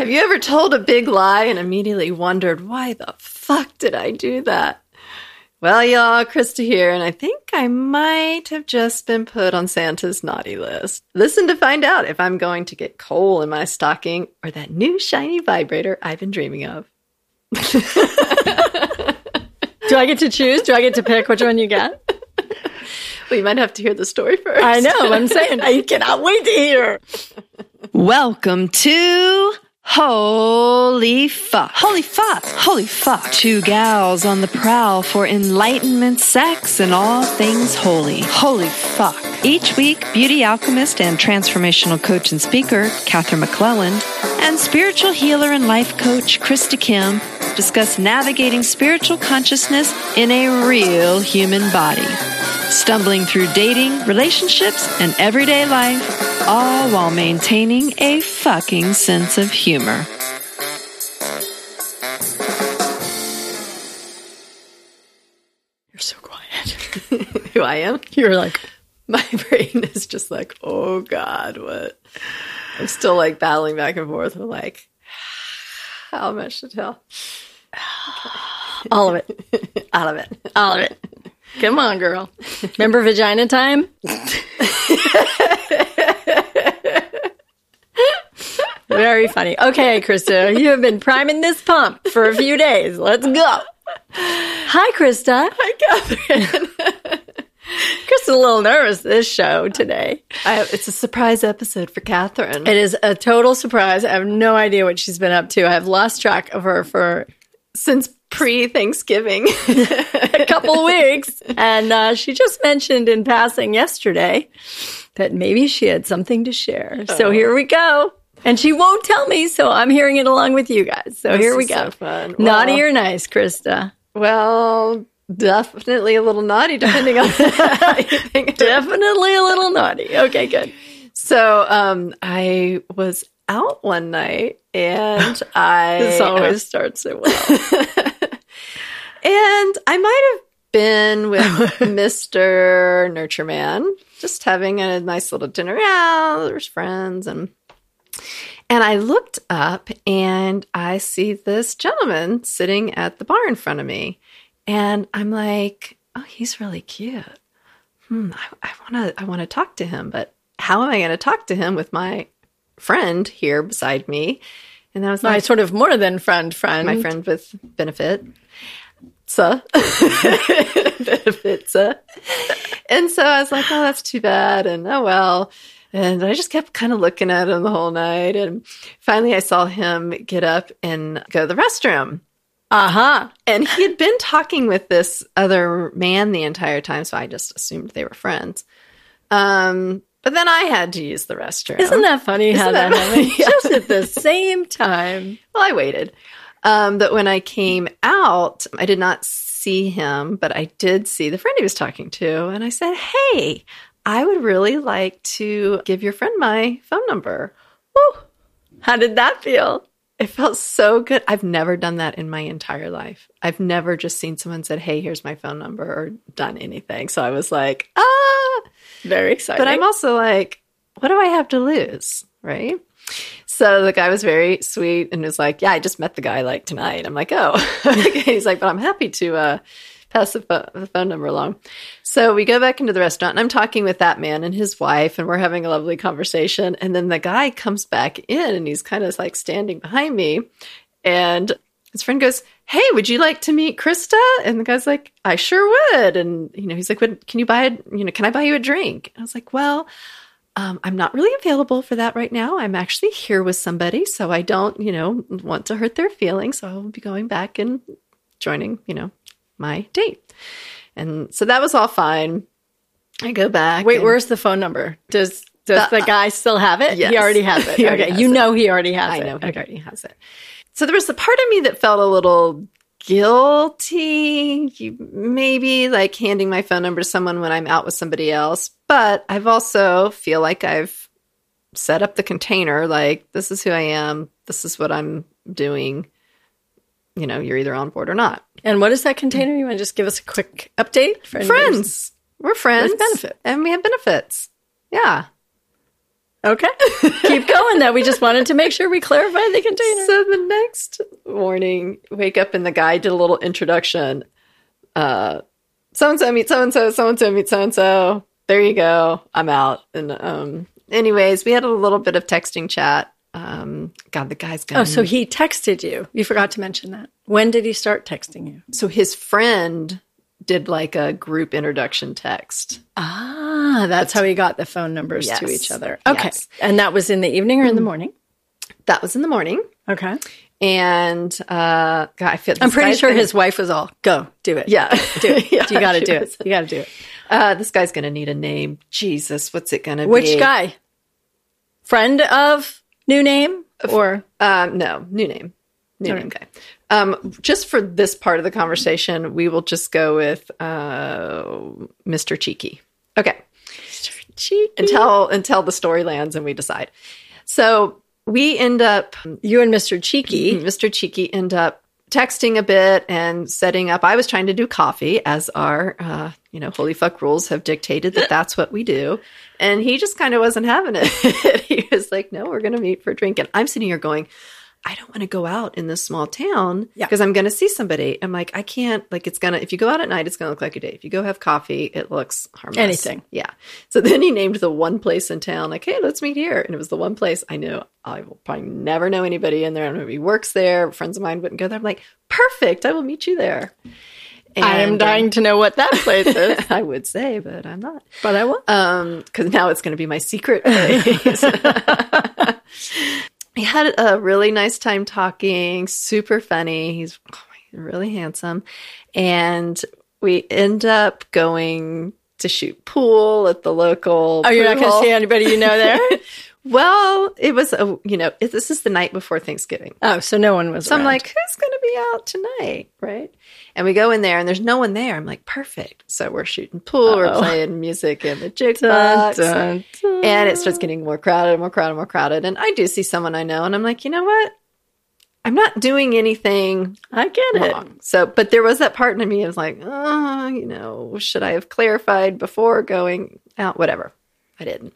Have you ever told a big lie and immediately wondered, why the fuck did I do that? Well, y'all, Krista here, and I think I might have just been put on Santa's naughty list. Listen to find out if I'm going to get coal in my stocking or that new shiny vibrator I've been dreaming of. Do I get to choose? Do I get to pick which one you get? Well, you might have to hear the story first. I know, I'm saying. I cannot wait to hear. Welcome to Holy Fuck. Holy Fuck. Holy Fuck. Two gals on the prowl for enlightenment, sex, and all things holy. Holy Fuck. Each week, beauty alchemist and transformational coach and speaker, Catherine McClellan, and spiritual healer and life coach, Krista Kim, discuss navigating spiritual consciousness in a real human body, stumbling through dating, relationships, and everyday life, all while maintaining a fucking sense of humor. You're so quiet. Who I am? You're like, my brain is just like, oh God, what? I'm still like battling back and forth with like, how much to tell? All of it. All of it. All of it. Come on, girl. Remember vagina time? Very funny. Okay, Krista, you have been priming this pump for a few days. Let's go. Hi, Krista. Hi, Catherine. Krista's a little nervous this show today. It's a surprise episode for Catherine. It is a total surprise. I have no idea what she's been up to. I've lost track of her since pre-Thanksgiving. A couple weeks. And she just mentioned in passing yesterday that maybe she had something to share. Oh. So here we go. And she won't tell me, so I'm hearing it along with you guys. So this here we go. So fun. Naughty or nice, Krista? Well, definitely a little naughty, depending on how you think. Definitely a little naughty. Okay, good. So I was out one night, and this always starts so well. And I might have been with Mr. Nurture Man, just having a nice little dinner out. There's friends, and I looked up, and I see this gentleman sitting at the bar in front of me, and I'm like, oh, he's really cute. I want to talk to him, but how am I going to talk to him with my friend here beside me? And I was like, my sort of more than friend. My friend with benefit. So benefits. And so I was like, oh, that's too bad. And oh, well. And I just kept kind of looking at him the whole night. And finally I saw him get up and go to the restroom. Uh-huh. And he had been talking with this other man the entire time. So I just assumed they were friends. But then I had to use the restroom. Isn't that funny how that happened? Just at the same time. Well, I waited. But when I came out, I did not see him, but I did see the friend he was talking to. And I said, hey, I would really like to give your friend my phone number. Woo! How did that feel? It felt so good. I've never done that in my entire life. I've never just seen someone said, hey, here's my phone number, or done anything. So I was like, ah, very exciting. But I'm also like, what do I have to lose, right? So the guy was very sweet and was like, yeah, I just met the guy like tonight. I'm like, oh, okay. He's like, but I'm happy to pass the phone number along. So we go back into the restaurant, and I'm talking with that man and his wife, and we're having a lovely conversation. And then the guy comes back in, and he's kind of like standing behind me. And his friend goes, hey, would you like to meet Krista? And the guy's like, I sure would. And, he's like, can I buy you a drink? And I was like, well, I'm not really available for that right now. I'm actually here with somebody, so I don't, want to hurt their feelings. So I will be going back and joining, my date. And so that was all fine. I go back. Wait, where's the phone number? Does the guy still have it? Yes. He already has it. Okay. He already has it. I know he already has it. So there was the part of me that felt a little guilty, maybe like handing my phone number to someone when I'm out with somebody else. But I've also feel like I've set up the container, like this is who I am. This is what I'm doing. You're either on board or not. And what is that container? You want to just give us a quick update? Friends. We're friends. With benefit. And we have benefits. Yeah. Okay. Keep going, though. We just wanted to make sure we clarified the container. So the next morning, wake up, and the guy did a little introduction. So-and-so meet so-and-so, so-and-so meet so-and-so. There you go. I'm out. And anyways, we had a little bit of texting chat. God, the guy's gone. Oh, so he texted you. You forgot to mention that. When did he start texting you? So his friend did like a group introduction text. Ah, that's how he got the phone numbers yes. to each other. Okay. Yes. And that was in the evening or in the morning? That was in the morning. Okay. And God, I feel I'm pretty sure his wife was all, go, do it. Yeah. Do it. Yeah, you got to do it. You got to do it. This guy's going to need a name. Jesus, what's it going to be? Which guy? Friend of new name or? No, new name. New name guy. Just for this part of the conversation, we will just go with Mr. Cheeky. Okay. Mr. Cheeky. Until the story lands and we decide. So we end up... You and Mr. Cheeky. Mr. Cheeky end up texting a bit and setting up... I was trying to do coffee as our, holy fuck rules have dictated that that's what we do. And he just kind of wasn't having it. He was like, no, we're going to meet for a drink. And I'm sitting here going... I don't want to go out in this small town because I'm going to see somebody. I'm like, I can't, like, it's going to, if you go out at night, it's going to look like a date. If you go have coffee, it looks harmless. Anything. Yeah. So then he named the one place in town, like, hey, let's meet here. And it was the one place I knew I will probably never know anybody in there. I don't know if he works there. Friends of mine wouldn't go there. I'm like, perfect. I will meet you there. And I am dying to know what that place is. I would say, but I'm not. But I will. Because now it's going to be my secret place. He had a really nice time talking, super funny. He's really handsome. And we end up going to shoot pool at the local pool. You're not going to see anybody you know there? Well, it was, this is the night before Thanksgiving. Oh, so no one was around. I'm like, who's going to be out tonight, right? And we go in there, and there's no one there. I'm like, perfect. So we're shooting pool. We're playing music in the jukebox. Dun, dun, dun. And it starts getting more crowded, more crowded, more crowded. And I do see someone I know, and I'm like, you know what? I'm not doing anything. I get it. Wrong. So, but there was that part in me that was like, should I have clarified before going out? Whatever. I didn't.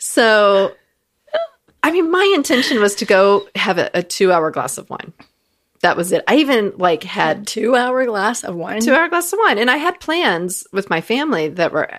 So, I mean, my intention was to go have a 2-hour glass of wine. That was it. I even had a 2-hour glass of wine. 2-hour glass of wine. And I had plans with my family that were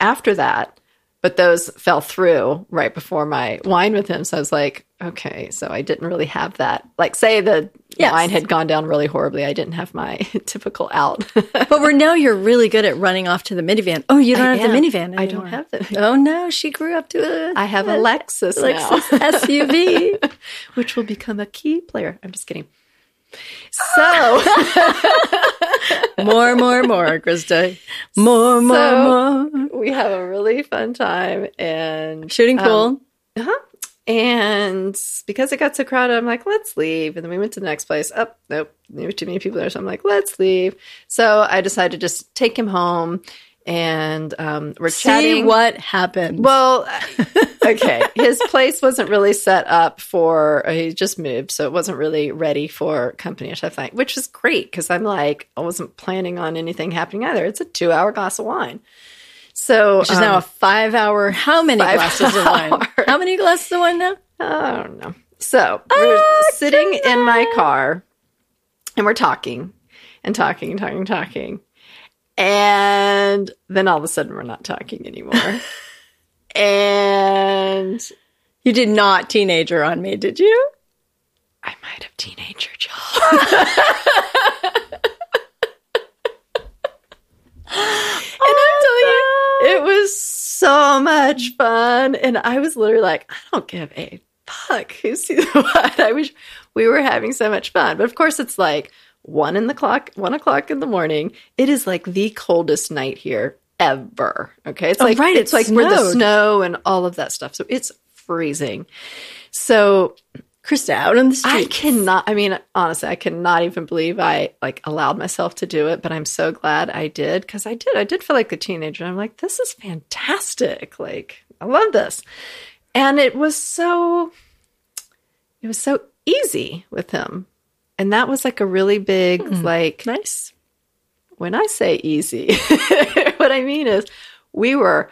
after that, but those fell through right before my wine with him. So I was like, okay, so I didn't really have that. Like, say the wine had gone down really horribly. I didn't have my typical out. But we know you're really good at running off to the minivan. Oh, you don't have the minivan anymore. I don't have the. Oh, no, she grew up to I have a Lexus now. SUV, which will become a key player. I'm just kidding. So. more, Krista. More. We have a really fun time. And shooting pool. Uh-huh. And because it got so crowded, I'm like, let's leave. And then we went to the next place. Oh, nope. There were too many people there. So I'm like, let's leave. So I decided to just take him home. And we're chatting. See what happened. Well, okay. His place wasn't really set up for, he just moved. So it wasn't really ready for company or stuff like that, which was great because I'm like, I wasn't planning on anything happening either. It's a 2-hour glass of wine. So which is now a 5-hour. How many glasses of wine now? I don't know. So we're sitting in my car, and we're talking, and then all of a sudden we're not talking anymore. And you did not teenager on me, did you? I might have teenagered y'all. And I'm telling you, it was so much fun. And I was literally like, I don't give a fuck who sees what. I wish we were having so much fun. But of course, it's like 1 o'clock in the morning. It is like the coldest night here ever. Okay. It's like, right, it's like where the snow and all of that stuff. So it's freezing. So, Krista, out on the street. I cannot even believe I allowed myself to do it, but I'm so glad I did because I did feel like a teenager. I'm like, this is fantastic. Like, I love this. And it was so easy with him. And that was like a really big, nice. When I say easy, what I mean is we were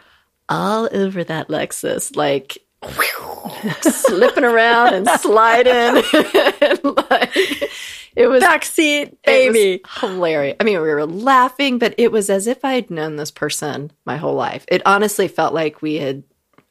all over that Lexus, like whew, slipping around and sliding. And like, it was backseat baby, it was hilarious. I mean, we were laughing, but it was as if I had known this person my whole life. It honestly felt like we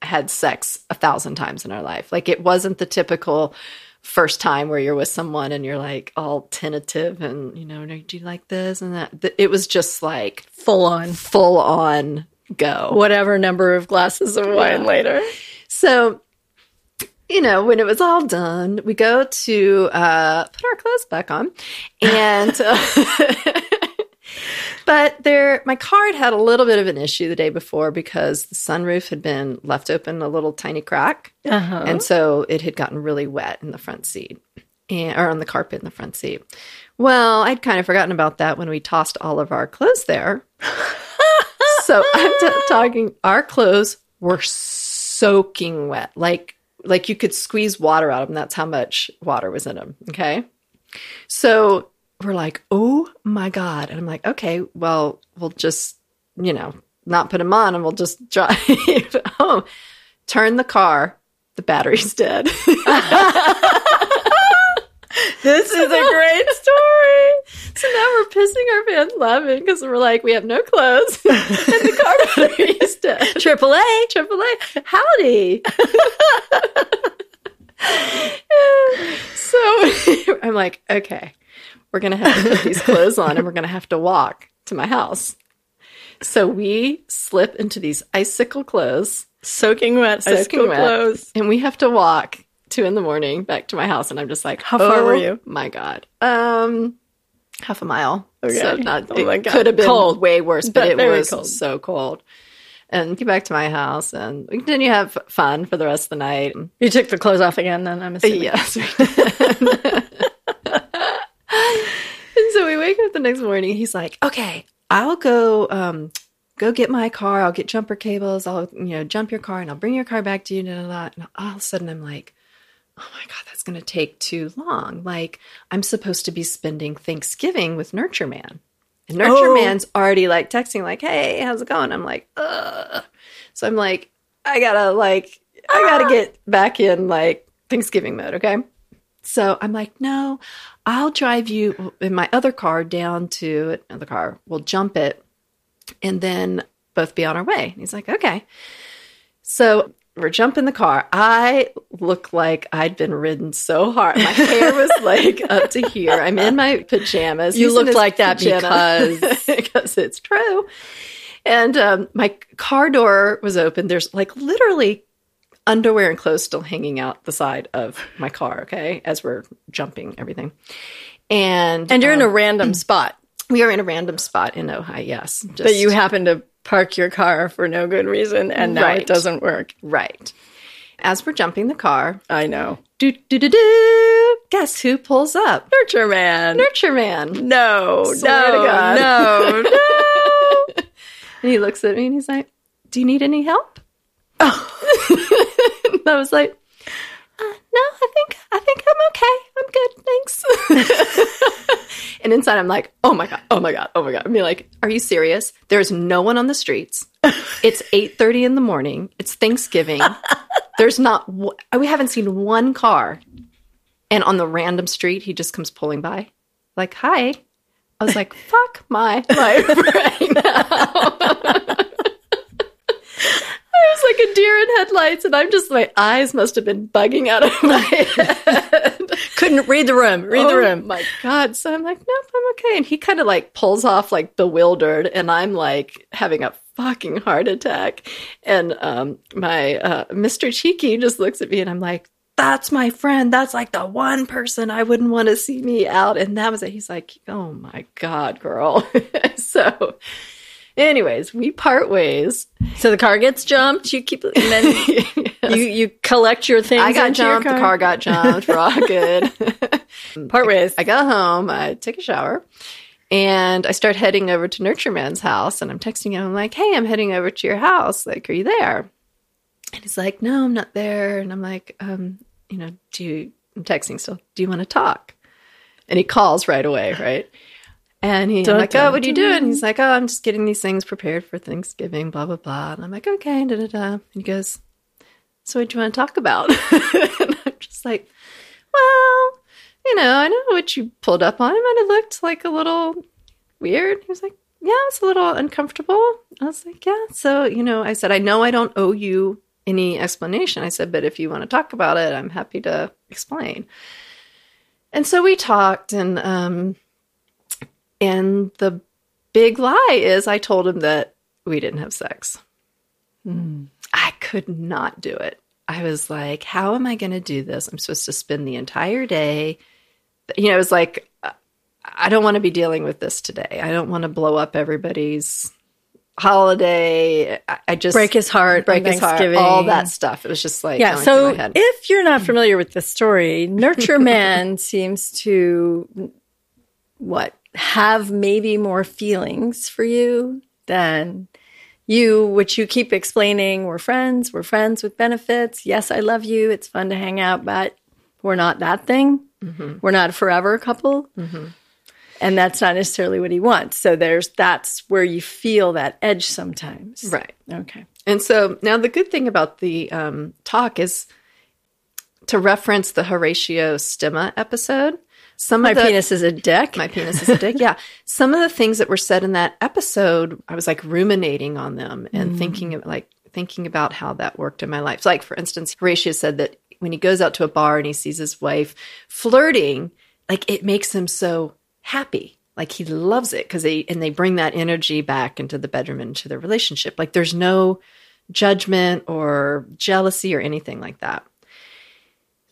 had sex 1,000 times in our life. Like, it wasn't the typical first time where you're with someone and you're like all tentative and, you know, do you like this and that? It was just like full on go. Whatever number of glasses of wine later. So, you know, when it was all done, we go to put our clothes back on and... But my car had a little bit of an issue the day before because the sunroof had been left open a little tiny crack. Uh-huh. And so it had gotten really wet in the front seat, or on the carpet in the front seat. Well, I'd kind of forgotten about that when we tossed all of our clothes there. So I'm talking, our clothes were soaking wet. Like you could squeeze water out of them. That's how much water was in them. Okay. So... we're like, oh my God. And I'm like, okay, well, we'll just, you know, not put them on and we'll just drive home. Turn the car. The battery's dead. This is a great story. So now we're pissing our fans laughing because we're like, we have no clothes. And the car battery is dead. AAA. Howdy. So I'm like, okay. We're going to have to put these clothes on and we're going to have to walk to my house. So we slip into these icicle clothes. Soaking wet, icicle clothes. And we have to walk 2 a.m. back to my house. And I'm just like, how far were you? My God. Half a mile. Okay. So not, oh my God. Could have been cold. Way worse, but it was cold. So cold. And get back to my house and we continue to have fun for the rest of the night. You took the clothes off again then, I'm assuming. Yes. So we wake up the next morning. He's like, okay, I'll go get my car. I'll get jumper cables. I'll, you know, jump your car and I'll bring your car back to you. Blah, blah, blah. And all of a sudden I'm like, oh my God, that's going to take too long. Like, I'm supposed to be spending Thanksgiving with Nurture Man. And Nurture Man's already like texting like, hey, how's it going? I'm like, ugh. So I'm like, I gotta get back in like Thanksgiving mode. Okay. So I'm like, no, I'll drive you in my other car down to another car. We'll jump it and then both be on our way. And he's like, okay. So we're jumping the car. I look like I'd been ridden so hard. My hair was like up to here. I'm in my pajamas. You look like that because it's true. And my car door was open. There's like literally underwear and clothes still hanging out the side of my car, okay, as we're jumping everything. And you're in a random spot. We are in a random spot in Ojai, yes. But you happen to park your car for no good reason, and now it doesn't work. Right. As we're jumping the car. I know. Do-do-do-do. Guess who pulls up? Nurture Man. Nurture Man. No. Swear to God. No. And he looks at me and he's like, do you need any help? Oh. I was like, no, I think I'm okay. I'm good, thanks. And inside, I'm like, oh my god. I'm like, are you serious? There's no one on the streets. It's 8:30 in the morning. It's Thanksgiving. There's not. We haven't seen one car. And on the random street, he just comes pulling by, like, hi. I was like, fuck my life right now. I was like a deer in headlights, and I'm just, my eyes must have been bugging out of my head. Couldn't read the room. Oh my God. So I'm like, nope, I'm okay. And he kind of like pulls off like bewildered, and I'm like having a fucking heart attack. And my Mr. Cheeky just looks at me, and I'm like, that's my friend. That's like the one person I wouldn't want to see me out. And that was it. He's like, oh my God, girl. So... anyways, we part ways. So the car gets jumped. You keep, and then you collect your things. I got jumped. The car got jumped. We're all good. Part ways. I go home. I take a shower, and I start heading over to Nurture Man's house. And I'm texting him. I'm like, "Hey, I'm heading over to your house. Like, are you there?" And he's like, "No, I'm not there." And I'm like, you know, I'm texting still. Do you want to talk?" And he calls right away. Right. And he's like, oh, what are you doing? And he's like, oh, I'm just getting these things prepared for Thanksgiving, blah, blah, blah. And I'm like, okay, da, da, da. And he goes, so what do you want to talk about? And I'm just like, well, you know, I know what you pulled up on him, and it looked like a little weird. He was like, yeah, it's a little uncomfortable. I was like, yeah. So, you know, I said, I know I don't owe you any explanation. I said, but if you want to talk about it, I'm happy to explain. And so we talked, and the big lie is I told him that we didn't have sex. I could not do it. I was like, how am I going to do this? I'm supposed to spend the entire day. You know, it was like, I don't want to be dealing with this today. I don't want to blow up everybody's holiday. I just break his heart, break his heart, all that stuff. It was just like, yeah. So if you're not familiar with this story, nurture man seems to have maybe more feelings for you than you, which you keep explaining. We're friends with benefits. Yes, I love you. It's fun to hang out, but we're not that thing. Mm-hmm. We're not a forever couple. Mm-hmm. And that's not necessarily what he wants. So that's where you feel that edge sometimes. Right. Okay. And so now the good thing about the talk is to reference the Horatio Stigma episode. My penis is a dick. My penis is a dick, yeah. Some of the things that were said in that episode, I was like ruminating on them and thinking about how that worked in my life. So like, for instance, Horatio said that when he goes out to a bar and he sees his wife flirting, like it makes him so happy. Like he loves it because they bring that energy back into the bedroom and into their relationship. Like there's no judgment or jealousy or anything like that.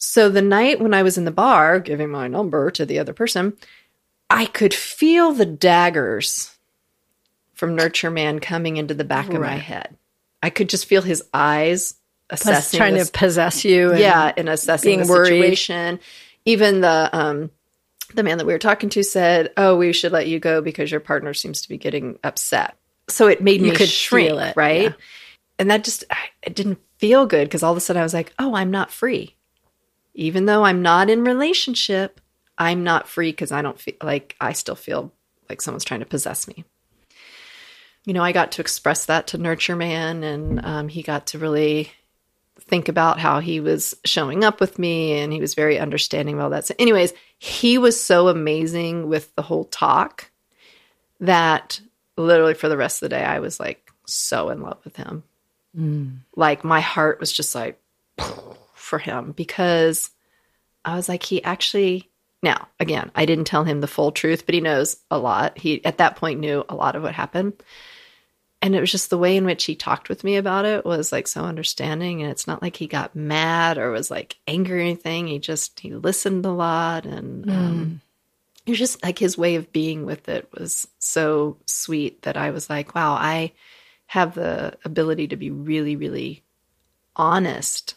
So the night when I was in the bar giving my number to the other person, I could feel the daggers from Nurture Man coming into the back of my head. I could just feel his eyes assessing. Trying to possess you. And assessing the situation. Worried. Even the man that we were talking to said, oh, we should let you go because your partner seems to be getting upset. So it made me shrink, right? Yeah. And that just, it didn't feel good because all of a sudden I was like, oh, I'm not free. Even though I'm not in relationship, I'm not free because I don't feel like I still feel like someone's trying to possess me. You know, I got to express that to Nurture Man, and he got to really think about how he was showing up with me, and he was very understanding of all that. So anyways, he was so amazing with the whole talk that literally for the rest of the day, I was like so in love with him. Like my heart was just like... for him, because I was like, he actually, now again, I didn't tell him the full truth, but he knows a lot. He at that point knew a lot of what happened. And it was just the way in which he talked with me about it was like so understanding. And it's not like he got mad or was like angry or anything. He listened a lot. And it was just like his way of being with it was so sweet that I was like, wow, I have the ability to be really, really honest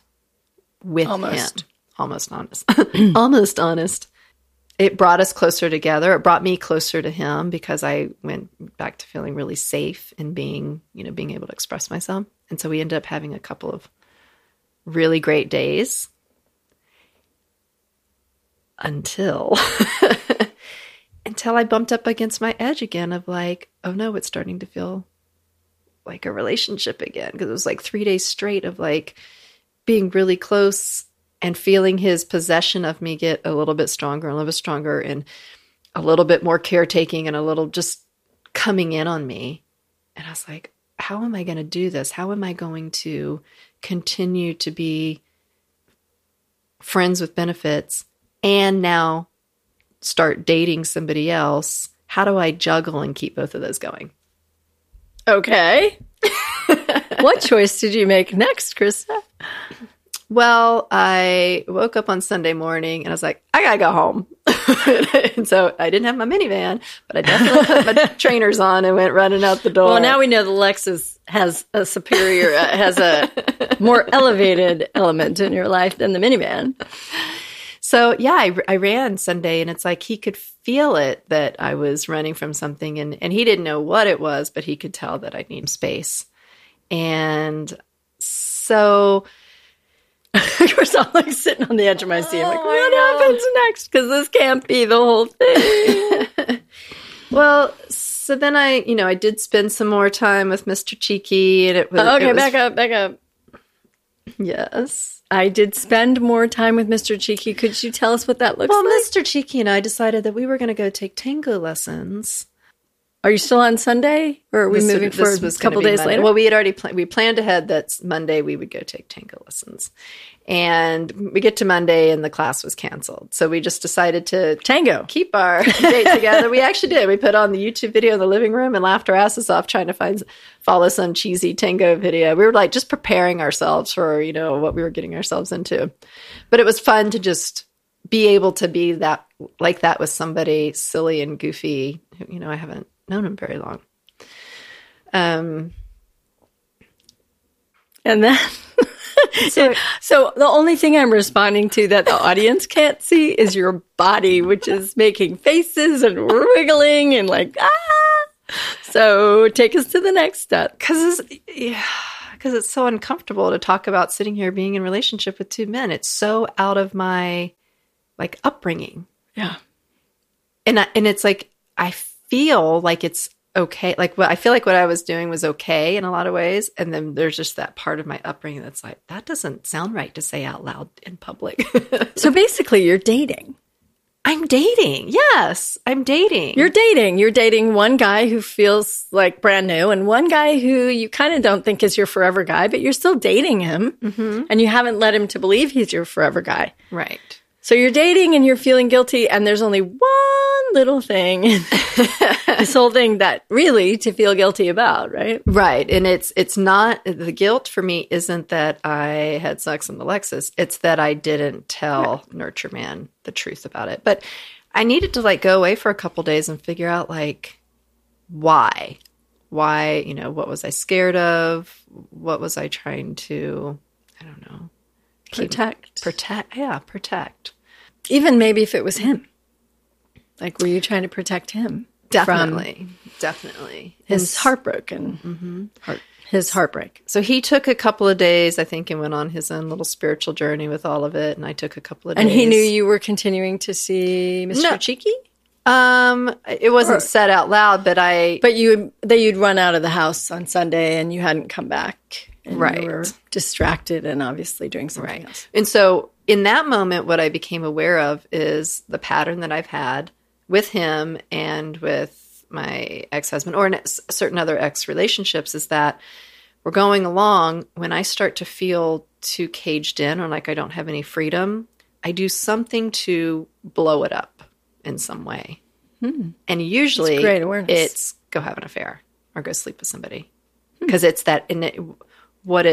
with him. Almost honest. Almost honest. It brought us closer together. It brought me closer to him because I went back to feeling really safe and being able to express myself. And so we ended up having a couple of really great days until I bumped up against my edge again of like, oh no, it's starting to feel like a relationship again. Because it was like 3 days straight of like, being really close and feeling his possession of me get a little bit stronger and a little bit stronger and a little bit more caretaking and a little just coming in on me. And I was like, how am I going to do this? How am I going to continue to be friends with benefits and now start dating somebody else? How do I juggle and keep both of those going? Okay. What choice did you make next, Krista? Well, I woke up on Sunday morning and I was like, I gotta go home. And so I didn't have my minivan, but I definitely put my trainers on and went running out the door. Well, now we know the Lexus has a superior, has a more elevated element in your life than the minivan. So yeah, I ran Sunday, and it's like he could feel it that I was running from something, and he didn't know what it was, but he could tell that I need space. And so, of course, I'm like sitting on the edge of my seat. I'm like, what happens next? Because this can't be the whole thing. Well, so then I did spend some more time with Mr. Cheeky, and it was... Okay, it was, back up. Yes. I did spend more time with Mr. Cheeky. Could you tell us what that looks like? Well, Mr. Cheeky and I decided that we were going to go take tango lessons. Are you still on Sunday, or are we moving forward a couple days later? Well, we had already planned ahead that Monday we would go take tango lessons. And we get to Monday and the class was canceled. So we just decided to keep our date together. We actually did. We put on the YouTube video in the living room and laughed our asses off trying to follow some cheesy tango video. We were like just preparing ourselves for, what we were getting ourselves into. But it was fun to just be able to be that like that with somebody silly and goofy. I haven't known him very long. And then... So the only thing I'm responding to that the audience can't see is your body, which is making faces and wiggling and like, ah. So take us to the next step. Because it's so uncomfortable to talk about sitting here being in a relationship with two men. It's so out of my, upbringing. Yeah. And it's like, I feel like it's okay. I feel like what I was doing was okay in a lot of ways. And then there's just that part of my upbringing that's like, that doesn't sound right to say out loud in public. So basically you're dating. I'm dating. Yes, I'm dating. You're dating. You're dating one guy who feels like brand new and one guy who you kind of don't think is your forever guy, but you're still dating him. Mm-hmm. And you haven't led him to believe he's your forever guy. Right. So you're dating and you're feeling guilty, and there's only one little thing, this whole thing that really to feel guilty about, right? Right. And it's not, the guilt for me isn't that I had sex with Alexis. It's that I didn't tell Nurture Man the truth about it. But I needed to go away for a couple days and figure out why. Why, what was I scared of? What was I trying to, I don't know. Protect. Even maybe if it was him. Were you trying to protect him? Definitely. His heartbroken. Mm-hmm. His heartbreak. So he took a couple of days, I think, and went on his own little spiritual journey with all of it. And I took a couple of days. And he knew you were continuing to see Mr. Cheeky? It wasn't said out loud, but you'd run out of the house on Sunday and you hadn't come back. And right. You were distracted and obviously doing something else. And so in that moment, what I became aware of is the pattern that I've had with him and with my ex-husband or in certain other ex-relationships is that we're going along. When I start to feel too caged in or I don't have any freedom, I do something to blow it up in some way. Hmm. And usually it's go have an affair or go sleep with somebody because it's that What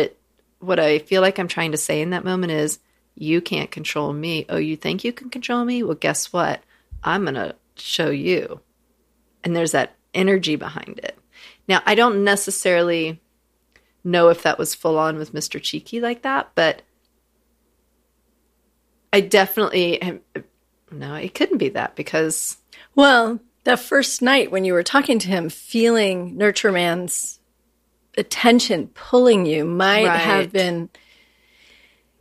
I feel like I'm trying to say in that moment is, you can't control me. Oh, you think you can control me? Well, guess what? I'm going to show you. And there's that energy behind it. Now, I don't necessarily know if that was full on with Mr. Cheeky like that, but I definitely am. No, it couldn't be that because... Well, that first night when you were talking to him, feeling Nurture Man's attention pulling you might have been...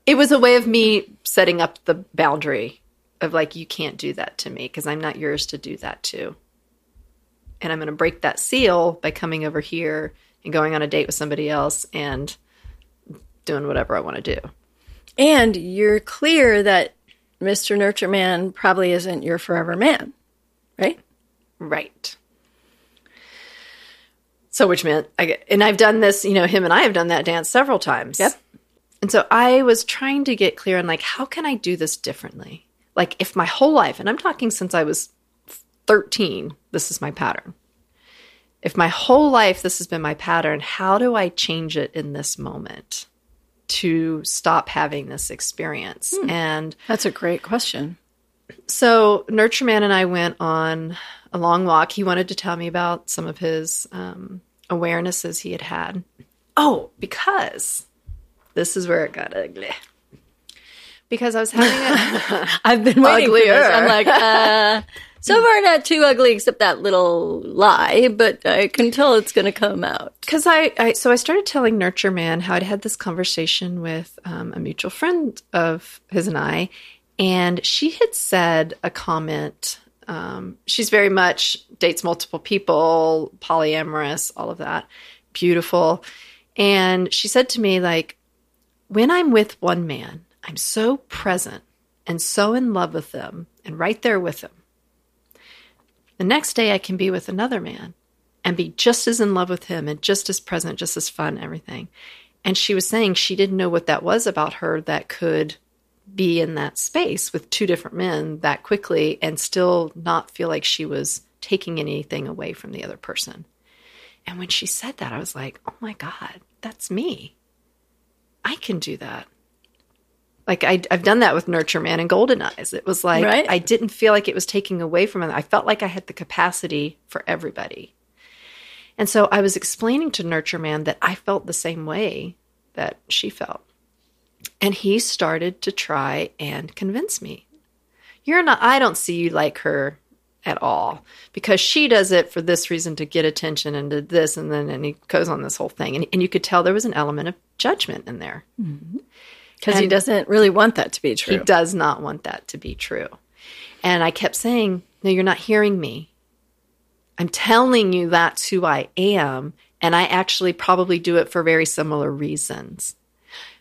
It was a way of me setting up the boundary of you can't do that to me because I'm not yours to do that to. And I'm going to break that seal by coming over here and going on a date with somebody else and doing whatever I want to do. And you're clear that Mr. Nurture Man probably isn't your forever man, right? Right. So which meant, I've done this, him and I have done that dance several times. Yep. And so I was trying to get clear on how can I do this differently? If my whole life, and I'm talking since I was 13, this is my pattern. If my whole life this has been my pattern, how do I change it in this moment to stop having this experience? And that's a great question. So Nurture Man and I went on a long walk. He wanted to tell me about some of his awarenesses he had had. Oh, because this is where it got ugly. Because I was having I've been waiting for this. I'm so far not too ugly except that little lie, but I can tell it's going to come out. Because I started telling Nurture Man how I'd had this conversation with a mutual friend of his and I, and she had said a comment She's very much dates multiple people, polyamorous, all of that. Beautiful. And she said to me, like, when I'm with one man, I'm so present and so in love with them and right there with them. The next day I can be with another man and be just as in love with him and just as present, just as fun, everything. And she was saying she didn't know what that was about her that could be in that space with two different men that quickly and still not feel like she was taking anything away from the other person. And when she said that, I was like, oh my God, that's me. I can do that. Like I've done that with Nurture Man and Golden Eyes. It was like, right? I didn't feel like it was taking away from it. I felt like I had the capacity for everybody. And so I was explaining to Nurture Man that I felt the same way that she felt. And he started to try and convince me. I don't see you like her at all because she does it for this reason to get attention and did this. And then he goes on this whole thing. And you could tell there was an element of judgment in there. Mm-hmm. Because he doesn't really want that to be true. He does not want that to be true. And I kept saying, no, you're not hearing me. I'm telling you that's who I am, and I actually probably do it for very similar reasons.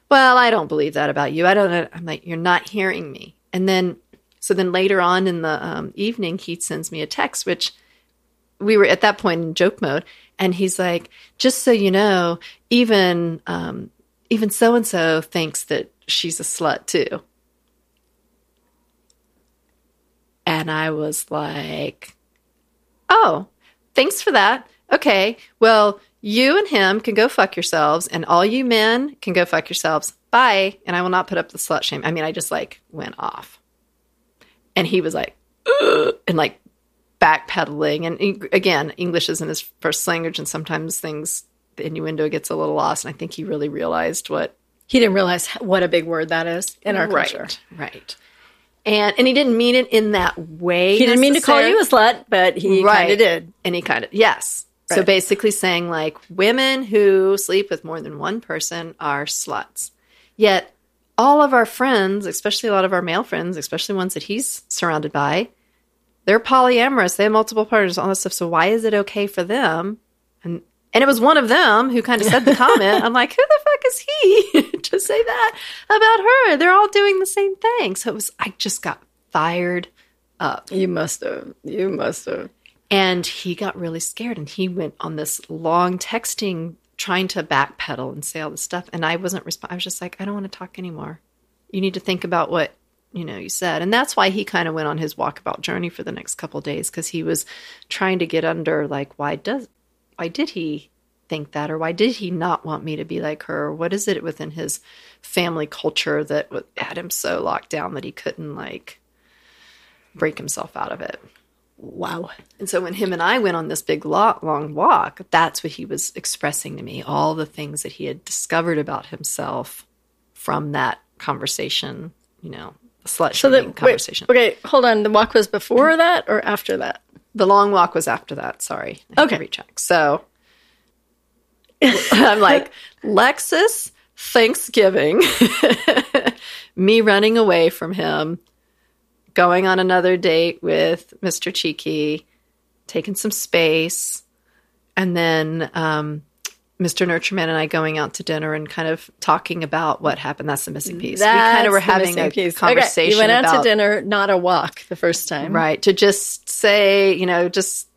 Well, I don't believe that about you. I don't know. I'm like, you're not hearing me. And then, so then later on in the evening, he sends me a text, which we were at that point in joke mode, and he's like, just so you know, even so-and-so thinks that she's a slut too. And I was like, oh, thanks for that. Okay, well, you and him can go fuck yourselves, and all you men can go fuck yourselves. Bye. And I will not put up the slut shame. I mean, I just like went off. And he was like, ugh, and like backpedaling. And again, English isn't his first language, and sometimes things... the innuendo gets a little lost, and I think he really realized what... He didn't realize what a big word that is in our culture. Right. And he didn't mean it in that way. He didn't mean to call you a slut, but he kind of did. And he kind of... Yes. Right. So basically saying, like, women who sleep with more than one person are sluts. Yet all of our friends, especially a lot of our male friends, especially ones that he's surrounded by, they're polyamorous. They have multiple partners, all that stuff. So why is it okay for them? And it was one of them who kind of said the comment. I'm like, who the fuck is he to say that about her? They're all doing the same thing. So it was, I just got fired up. You must have. And he got really scared, and he went on this long texting, trying to backpedal and say all this stuff. And I wasn't responding. I was just like, I don't want to talk anymore. You need to think about what, you know, you said. And that's why he kind of went on his walkabout journey for the next couple of days, because he was trying to get under, like, why did he think that? Or why did he not want me to be like her? Or what is it within his family culture that had him so locked down that he couldn't, like, break himself out of it? Wow. And so when him and I went on this big, long walk, that's what he was expressing to me, all the things that he had discovered about himself from that conversation, you know, slut-shaming conversation. Wait, okay, hold on. The walk was before that or after that? The long walk was after that. Sorry. I had to recheck. So I'm like, Lexus, Thanksgiving, me running away from him, going on another date with Mr. Cheeky, taking some space, and then Mr. Nurtureman and I going out to dinner and kind of talking about what happened. That's the missing piece. We kind of were having a conversation. Okay. You went out to dinner, not a walk the first time. Right. To just say, you know, just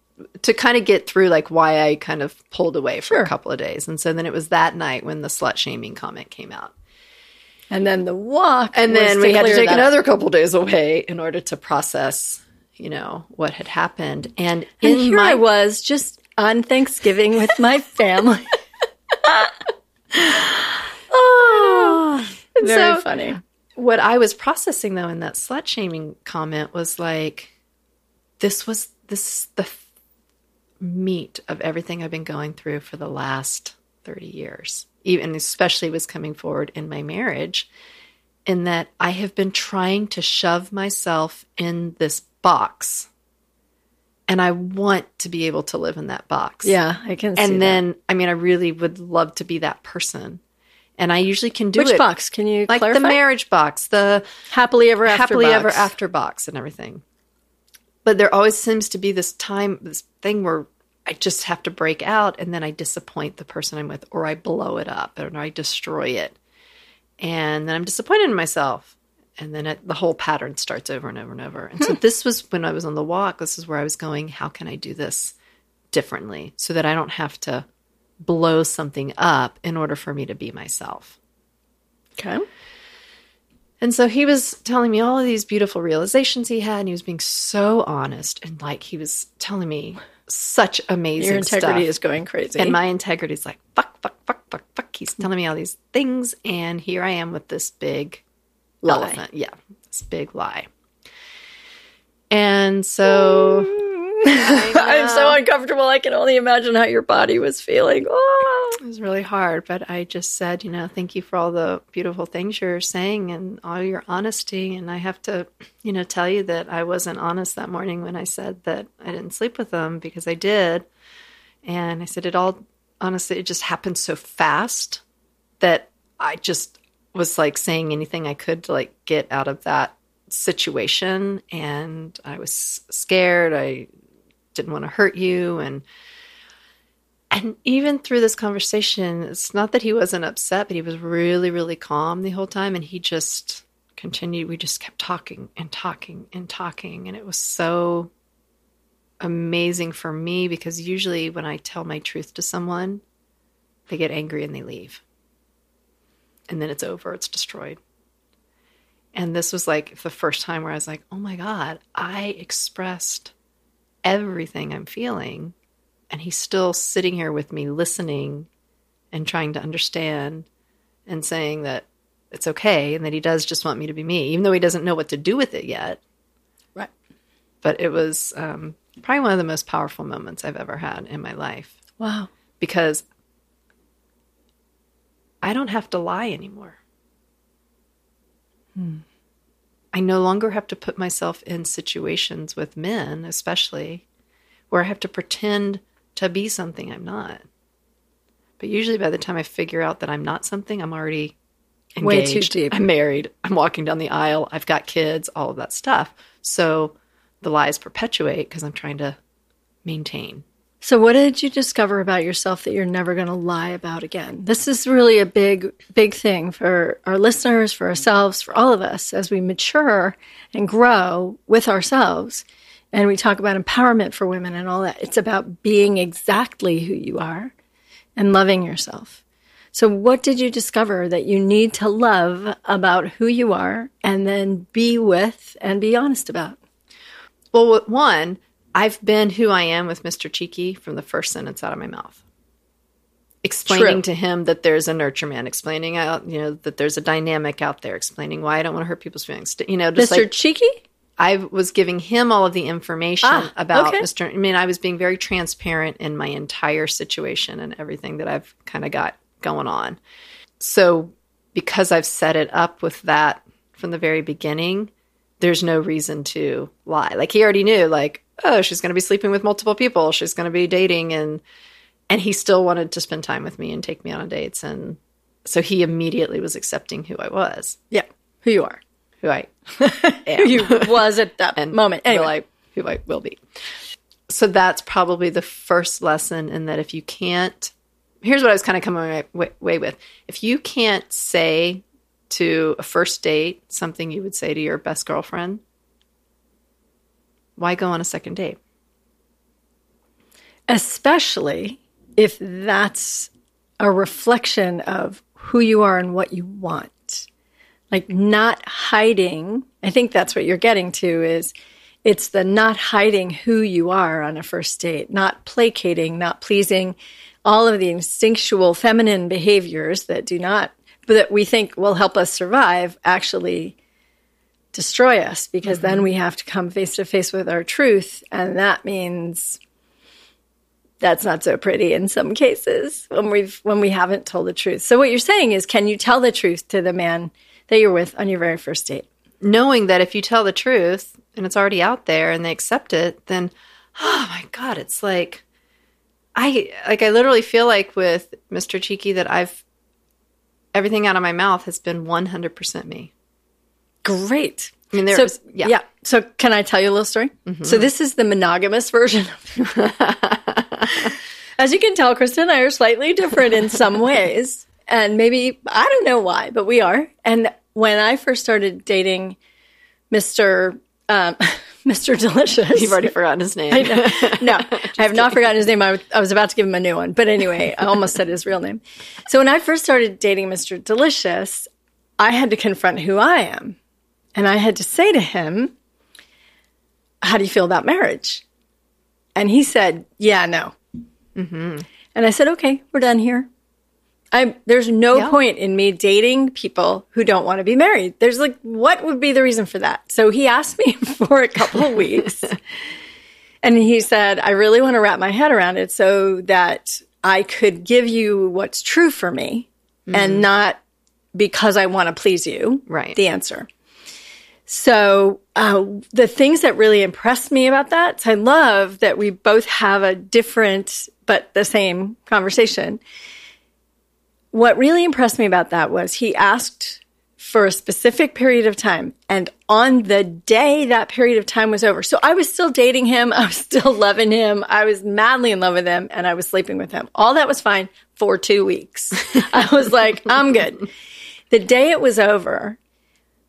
to kind of get through like why I kind of pulled away for a couple of days. And so then it was that night when the slut shaming comment came out. And then the walk. And then we had to take another couple of days away in order to process, you know, what had happened. And here I was just on Thanksgiving with my family. Oh, very funny. What I was processing though in that slut shaming comment was like, this is the meat of everything I've been going through for the last 30 years, even especially was coming forward in my marriage, in that I have been trying to shove myself in this box. And I want to be able to live in that box. Yeah, I can see that. And then, I mean, I really would love to be that person. And I usually can do it. Which box? Can you clarify? Like the marriage box, the happily ever after box and everything. But there always seems to be this time, this thing where I just have to break out, and then I disappoint the person I'm with, or I blow it up, or I destroy it. And then I'm disappointed in myself. And then the whole pattern starts over and over and over. And so this was when I was on the walk. This is where I was going, how can I do this differently so that I don't have to blow something up in order for me to be myself? Okay. And so he was telling me all of these beautiful realizations he had, and he was being so honest, and like he was telling me such amazing stuff. Your integrity is going crazy. And my integrity is like, fuck. He's telling me all these things, and here I am with this big lie. Elephant. Yeah, this big lie. And so... I'm so uncomfortable. I can only imagine how your body was feeling. Oh. It was really hard, but I just said, thank you for all the beautiful things you're saying and all your honesty. And I have to, tell you that I wasn't honest that morning when I said that I didn't sleep with them, because I did. And I said it all, honestly, it just happened so fast that I just was like saying anything I could to like get out of that situation. And I was scared. I didn't want to hurt you. And even through this conversation, it's not that he wasn't upset, but he was really, really calm the whole time. And he just continued. We just kept talking and talking and talking. And it was so amazing for me, because usually when I tell my truth to someone, they get angry and they leave. And then it's over. It's destroyed. And this was like the first time where I was like, oh my God, I expressed everything I'm feeling, and he's still sitting here with me listening and trying to understand and saying that it's okay and that he does just want me to be me, even though he doesn't know what to do with it yet. Right. But it was probably one of the most powerful moments I've ever had in my life. Wow. Because I don't have to lie anymore. I no longer have to put myself in situations with men, especially, where I have to pretend to be something I'm not. But usually by the time I figure out that I'm not something, I'm already engaged. Way too deep. I'm married. I'm walking down the aisle. I've got kids, all of that stuff. So the lies perpetuate because I'm trying to maintain. So what did you discover about yourself that you're never going to lie about again? This is really a big, big thing for our listeners, for ourselves, for all of us as we mature and grow with ourselves. And we talk about empowerment for women and all that. It's about being exactly who you are and loving yourself. So what did you discover that you need to love about who you are and then be with and be honest about? Well, one... I've been who I am with Mr. Cheeky from the first sentence out of my mouth. Explaining to him that there's a nurture man, explaining out, that there's a dynamic out there, explaining why I don't want to hurt people's feelings. Just Mr. Cheeky? I was giving him all of the information about Mr. I mean, I was being very transparent in my entire situation and everything that I've kind of got going on. So because I've set it up with that from the very beginning, there's no reason to lie. Like he already knew, like, oh, she's going to be sleeping with multiple people. She's going to be dating. And he still wanted to spend time with me and take me on dates. And so he immediately was accepting who I was. Yeah. Who you are. Who I am. Who you was at that moment. Anyway. Who I will be. So that's probably the first lesson in that if you can't, here's what I was kind of coming away with. If you can't say to a first date something you would say to your best girlfriend, why go on a second date? Especially if that's a reflection of who you are and what you want. Like not hiding. I think that's what you're getting to is it's the not hiding who you are on a first date, not placating, not pleasing, all of the instinctual feminine behaviors that do not, but that we think will help us survive actually destroy us, because then we have to come face to face with our truth, and that means that's not so pretty in some cases when we haven't told the truth. So what you're saying is, can you tell the truth to the man that you're with on your very first date? Knowing that if you tell the truth and it's already out there and they accept it, then oh my God, it's like I literally feel like with Mr. Cheeky that I've everything out of my mouth has been 100% me. Great. I mean, there's, so, yeah. Yeah. So can I tell you a little story? Mm-hmm. So this is the monogamous version of As you can tell, Krista and I are slightly different in some ways. And maybe, I don't know why, but we are. And when I first started dating Mr. Delicious. You've already forgotten his name. I know. No, I have not forgotten his name. I was about to give him a new one. But anyway, I almost said his real name. So when I first started dating Mr. Delicious, I had to confront who I am. And I had to say to him, how do you feel about marriage? And he said, yeah, no. Mm-hmm. And I said, okay, we're done here. There's no point in me dating people who don't want to be married. There's like, what would be the reason for that? So he asked me for a couple of weeks. And he said, I really want to wrap my head around it so that I could give you what's true for me and not because I want to please you, right? The answer. So the things that really impressed me about that, I love that we both have a different but the same conversation. What really impressed me about that was he asked for a specific period of time, and on the day that period of time was over. So I was still dating him. I was still loving him. I was madly in love with him, and I was sleeping with him. All that was fine for 2 weeks. I was like, I'm good. The day it was over,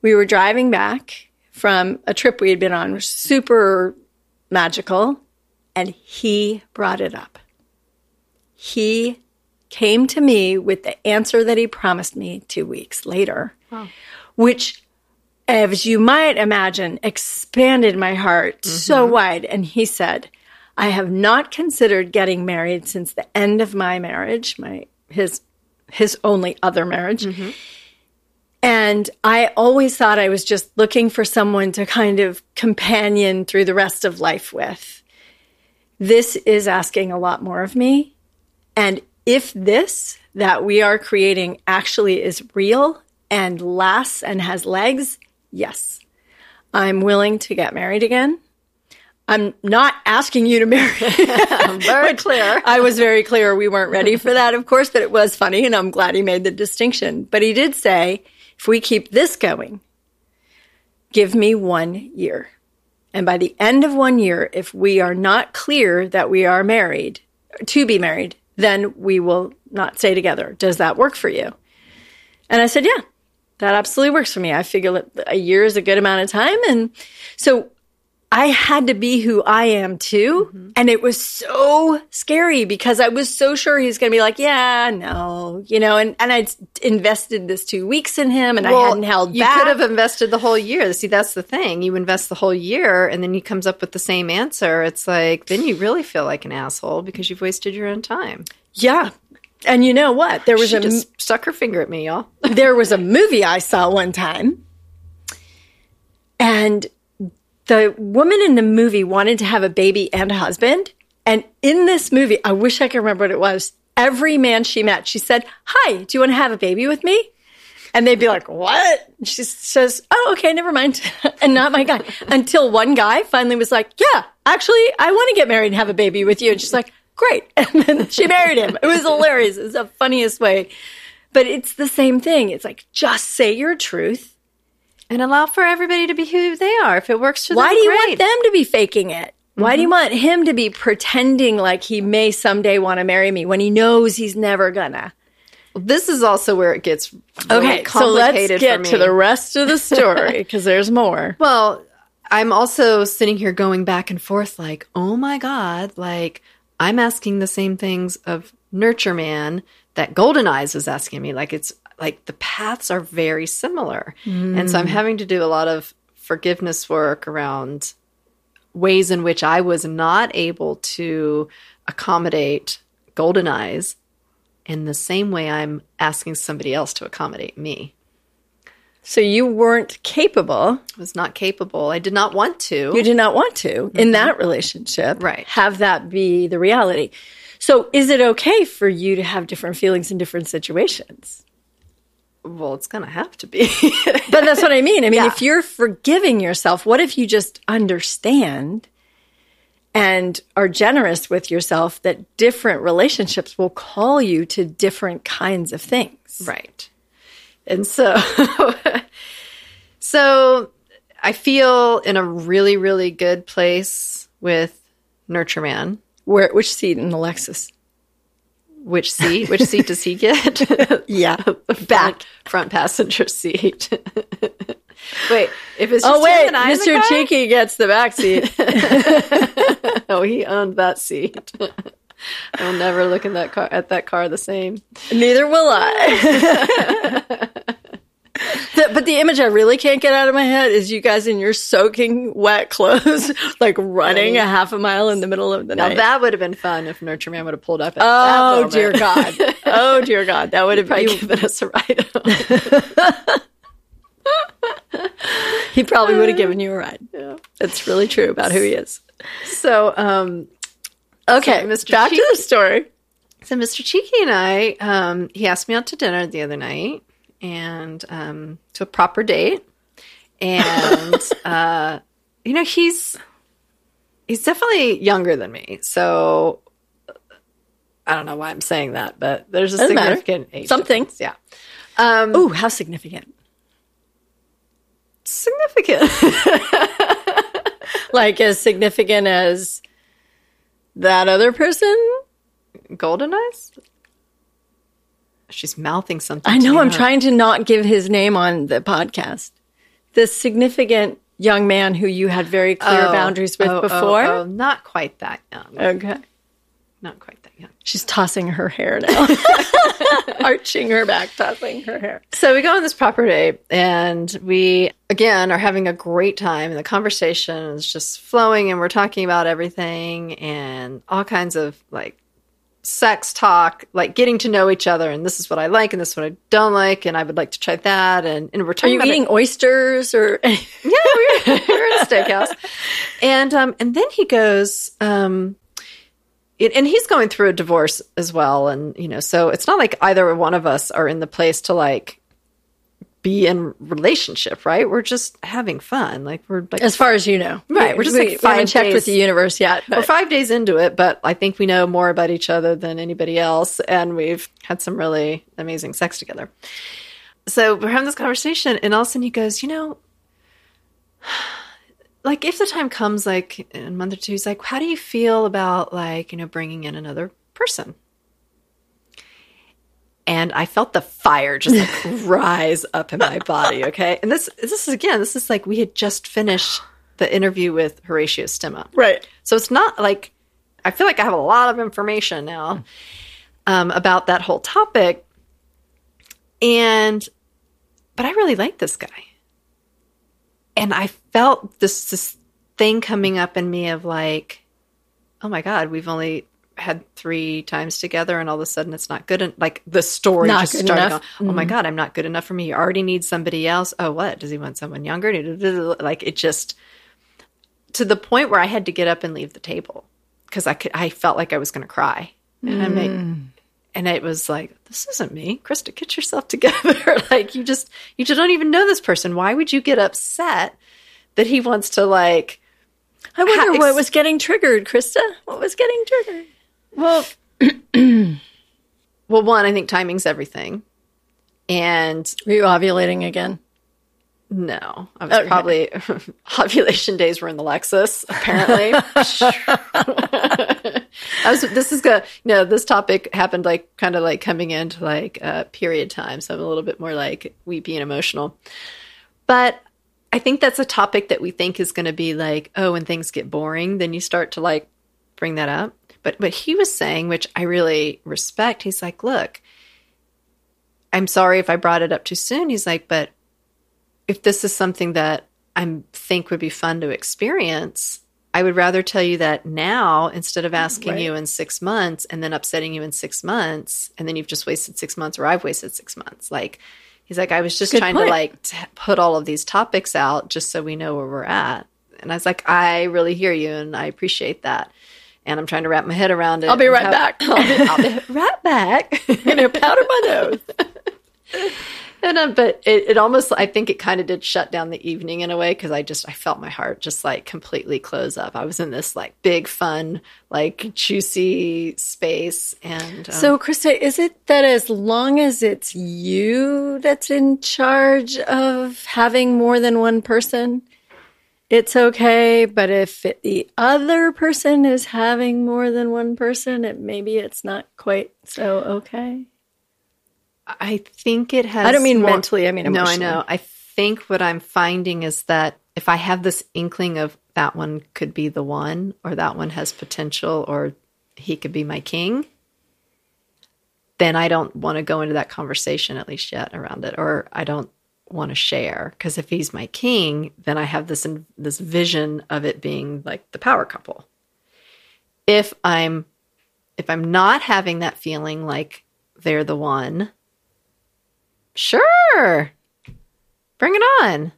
we were driving back from a trip we had been on, which was super magical, and he brought it up. He came to me with the answer that he promised me 2 weeks later, which, as you might imagine, expanded my heart so wide. And he said, I have not considered getting married since the end of my marriage, his only other marriage. Mm-hmm. And I always thought I was just looking for someone to kind of companion through the rest of life with. This is asking a lot more of me. And if this that we are creating actually is real and lasts and has legs, yes, I'm willing to get married again. I'm not asking you to marry. Very clear. I was very clear. We weren't ready for that, of course, but it was funny, and I'm glad he made the distinction. But he did say, if we keep this going, give me 1 year. And by the end of 1 year, if we are not clear that we are married, to be married, then we will not stay together. Does that work for you? And I said, yeah, that absolutely works for me. I figure a year is a good amount of time. And so I had to be who I am too. Mm-hmm. And it was so scary because I was so sure he's going to be like, yeah, no, you know, and I'd invested this 2 weeks in him and I hadn't held back. You could have invested the whole year. See, that's the thing. You invest the whole year and then he comes up with the same answer. It's like, then you really feel like an asshole because you've wasted your own time. Yeah. And you know what? There was she just stuck her finger at me, y'all. There was a movie I saw one time and the woman in the movie wanted to have a baby and a husband. And in this movie, I wish I could remember what it was. Every man she met, she said, hi, do you want to have a baby with me? And they'd be like, what? And she says, oh, okay, never mind. And not my guy. Until one guy finally was like, yeah, actually, I want to get married and have a baby with you. And she's like, great. And then she married him. It was hilarious. It was the funniest way. But it's the same thing. It's like, just say your truth. And allow for everybody to be who they are. If it works for them, why do you want them to be faking it? Why do you want him to be pretending like he may someday want to marry me when he knows he's never gonna? Well, this is also where it gets really complicated. So let's get to the rest of the story because there's more. Well, I'm also sitting here going back and forth like, oh my God, like I'm asking the same things of Nurture Man that Golden Eyes was asking me. Like it's like the paths are very similar. And so I'm having to do a lot of forgiveness work around ways in which I was not able to accommodate Golden Eyes in the same way I'm asking somebody else to accommodate me. So you weren't capable. I was not capable. I did not want to. You did not want to in that relationship. Right. Have that be the reality. So is it okay for you to have different feelings in different situations? Well, it's going to have to be. But that's what I mean. I mean, if you're forgiving yourself, what if you just understand and are generous with yourself that different relationships will call you to different kinds of things? Right. And so I feel in a really, really good place with Nurture Man. Which seat in the Lexus? Which seat? Which seat does he get? Yeah. Front passenger seat. Wait, if it's just him and I in the car? Mr. Cheeky gets the back seat. Oh, he owned that seat. I'll never look in that car at that car the same. Neither will I. But the image I really can't get out of my head is you guys in your soaking wet clothes, like running a half a mile in the middle of the night. Now that would have been fun if Nurture Man would have pulled up at that moment. Dear God. Oh, dear God. That would have probably given us a ride. He probably would have given you a ride. Yeah. That's really true about who he is. So, okay, so back to the story. So Mr. Cheeky and I, he asked me out to dinner the other night. And to a proper date. And, you know, he's definitely younger than me. So I don't know why I'm saying that, but there's a significant age. Something. Difference. Yeah. Ooh, how significant? Significant. Like as significant as that other person? Golden Eyes? She's mouthing something. I know. I'm trying to not give his name on the podcast. The significant young man who you had very clear boundaries with before. Oh, not quite that young. Okay. Not quite that young. She's tossing her hair now. Arching her back, tossing her hair. So we go on this proper date, and we, again, are having a great time. And the conversation is just flowing, and we're talking about everything and all kinds of, like, sex talk, like getting to know each other, and this is what I like, and this is what I don't like, and I would like to try that. And we're talking about oysters or yeah, we're in a steakhouse, and then he goes, and he's going through a divorce as well, and you know, so it's not like either one of us are in the place to like be in relationship, right? We're just having fun, like we're like as far as you know, right? We're just like 5 days. Checked with the universe yet. But. We're 5 days into it, but I think we know more about each other than anybody else, and we've had some really amazing sex together. So we're having this conversation, and all of a sudden he goes, "You know, like if the time comes, like in a month or two, he's like, how do you feel about like you know bringing in another person?" And I felt the fire just like rise up in my body, okay? And this is like we had just finished the interview with Horatio Stigma. Right. So it's not like – I feel like I have a lot of information now about that whole topic. But I really like this guy. And I felt this thing coming up in me of like, oh, my God, we've only – had 3 times together, and all of a sudden it's not good. And like the story not just started going, oh my God, I'm not good enough for me. He already needs somebody else. Oh, what? Does he want someone younger? Like it just to the point where I had to get up and leave the table because I felt like I was going to cry. And and it was like, this isn't me. Krista, get yourself together. Like you just don't even know this person. Why would you get upset that he wants to like, I wonder what was getting triggered, Krista? What was getting triggered? Well, one, I think timing's everything. And were you ovulating again? No. I was probably ovulation days were in the Lexus, apparently. This topic happened like kind of like coming into like period time, so I'm a little bit more like weepy and emotional. But I think that's a topic that we think is going to be like, oh, when things get boring, then you start to like bring that up. But what he was saying, which I really respect, he's like, look, I'm sorry if I brought it up too soon. He's like, but if this is something that I think would be fun to experience, I would rather tell you that now instead of asking you in 6 months and then upsetting you in 6 months. And then you've just wasted 6 months or I've wasted 6 months. Like he's like, I was just trying to like put all of these topics out just so we know where we're at. And I was like, I really hear you and I appreciate that. And I'm trying to wrap my head around it. I'll be right back. I'll be right back. You know, powder my nose. And but it almost, I think it kind of did shut down the evening in a way because I felt my heart just like completely close up. I was in this like big, fun, like juicy space. And so, Krista, is it that as long as it's you that's in charge of having more than one person, it's okay, but if the other person is having more than one person, maybe it's not quite so okay. I think it has... I don't mean more, mentally, I mean emotionally. No, I know. I think what I'm finding is that if I have this inkling of that one could be the one, or that one has potential, or he could be my king, then I don't want to go into that conversation, at least yet, around it, or I don't want to share, because if he's my king, then I have this vision of it being like the power couple. If I'm not having that feeling like they're the one, sure, bring it on,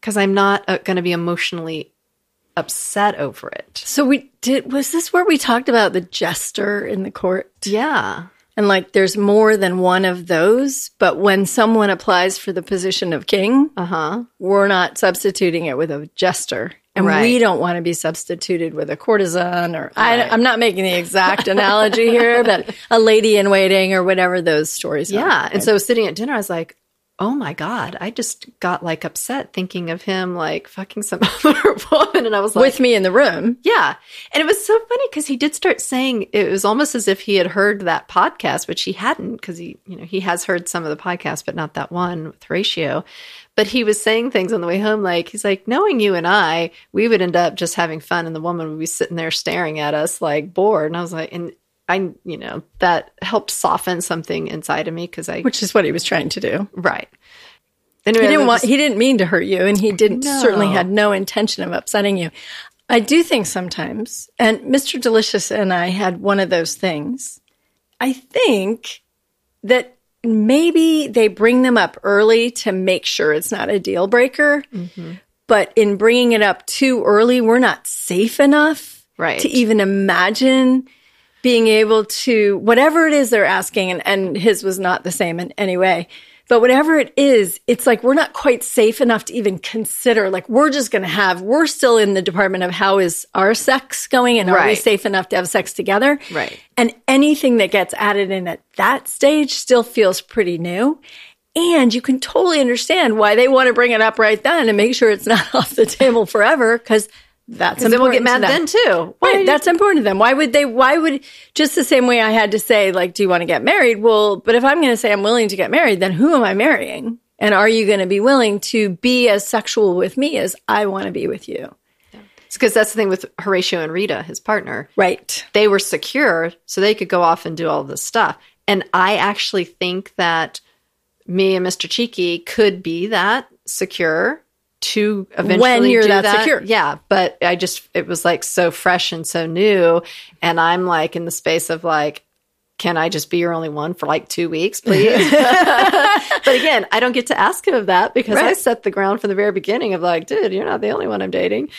because I'm not going to be emotionally upset over it. So was this where we talked about the jester in the court? Yeah. And like, there's more than one of those, but when someone applies for the position of king, we're not substituting it with a jester. And we don't want to be substituted with a courtesan, or I'm not making the exact analogy here, but a lady in waiting or whatever those stories are. Yeah. Right? And so sitting at dinner, I was like, oh my God, I just got like upset thinking of him like fucking some other woman. And I was like, with me in the room. Yeah. And it was so funny because he did start saying, it was almost as if he had heard that podcast, which he hadn't, because he has heard some of the podcasts, but not that one with Horatio. But he was saying things on the way home, like, he's like, knowing you and I, we would end up just having fun, and the woman would be sitting there staring at us like bored. And I was like, that helped soften something inside of me, because which is what he was trying to do, right? Anyway, he didn't mean to hurt you, and he didn't certainly had no intention of upsetting you. I do think sometimes, and Mr. Delicious and I had one of those things. I think that maybe they bring them up early to make sure it's not a deal breaker. Mm-hmm. But in bringing it up too early, we're not safe enough to even imagine being able to, whatever it is they're asking, and his was not the same in any way, but whatever it is, it's like we're not quite safe enough to even consider, like we're still in the department of how is our sex going, and are we safe enough to have sex together? Right. And anything that gets added in at that stage still feels pretty new. And you can totally understand why they want to bring it up right then and make sure it's not off the table forever, because that's important. Then we'll get mad then too. Right. That's important to them. Why would just the same way I had to say, like, do you want to get married? Well, but if I'm going to say I'm willing to get married, then who am I marrying? And are you going to be willing to be as sexual with me as I want to be with you? Yeah. It's because that's the thing with Horatio and Rita, his partner. Right. They were secure, so they could go off and do all this stuff. And I actually think that me and Mr. Cheeky could be that secure to eventually when you're do that secure. Yeah, but it was like so fresh and so new, and I'm like in the space of like, can I just be your only one for like 2 weeks, please? But again, I don't get to ask him of that, because I set the ground from the very beginning of like, dude, you're not the only one I'm dating.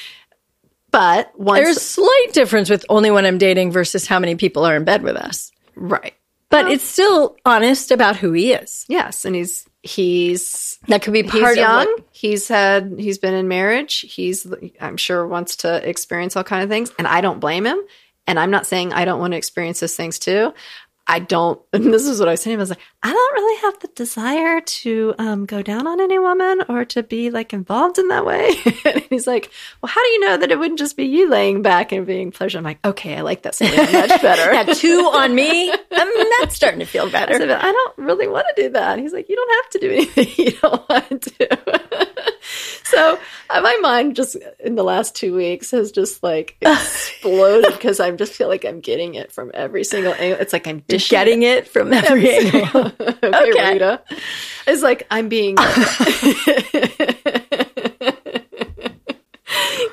But there's a slight difference with only one I'm dating versus how many people are in bed with us. Right. But it's still honest about who he is. Yes, and he's that could be part young. Of what, he's been in marriage. He's, I'm sure, wants to experience all kinds of things, and I don't blame him. And I'm not saying I don't want to experience those things too. I don't. And this is what I was saying. I was like, I don't really have the desire to go down on any woman or to be like involved in that way. And he's like, well, how do you know that it wouldn't just be you laying back and being pleasure? I'm like, okay, I like that so much better. Had two on me. That's starting to feel better. I said, I don't really want to do that. And he's like, you don't have to do anything you don't want to. So my mind just in the last 2 weeks has just like exploded, because I just feel like I'm getting it from every single angle. It's like I'm getting it from every angle. Okay, Rita. It's like I'm being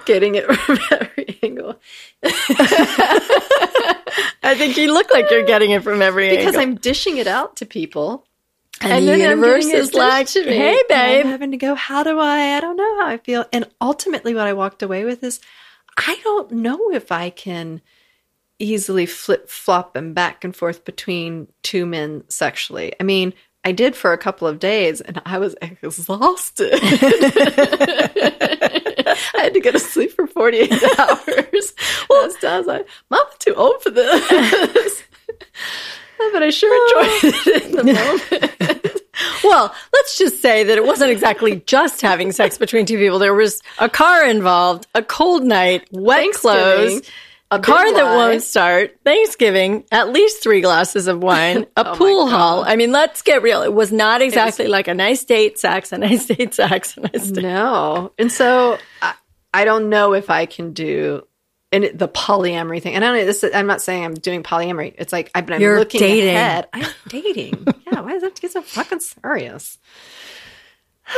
getting it from every angle. I think you look like you're getting it from every angle. Because I'm dishing it out to people. And the universe is like, hey, babe. I'm having to go, how do I don't know how I feel. And ultimately what I walked away with is, I don't know if I can easily flip-flop them back and forth between two men sexually. I mean, I did for a couple of days, and I was exhausted. I had to go to sleep for 48 hours. Well, I was like, Mom, I'm too old for this. But I sure enjoyed it in the moment. Well, let's just say that it wasn't exactly just having sex between two people. There was a car involved, a cold night, wet clothes, a car that won't start, Thanksgiving, at least 3 glasses of wine, a pool hall. I mean, let's get real. It was not exactly like a nice date, sex, a nice date, sex, a nice date. No. And so I don't know if I can do the polyamory thing. And I don't, I'm not saying I'm doing polyamory. It's like I'm looking ahead. I'm dating. Yeah, why does it have to get so fucking serious?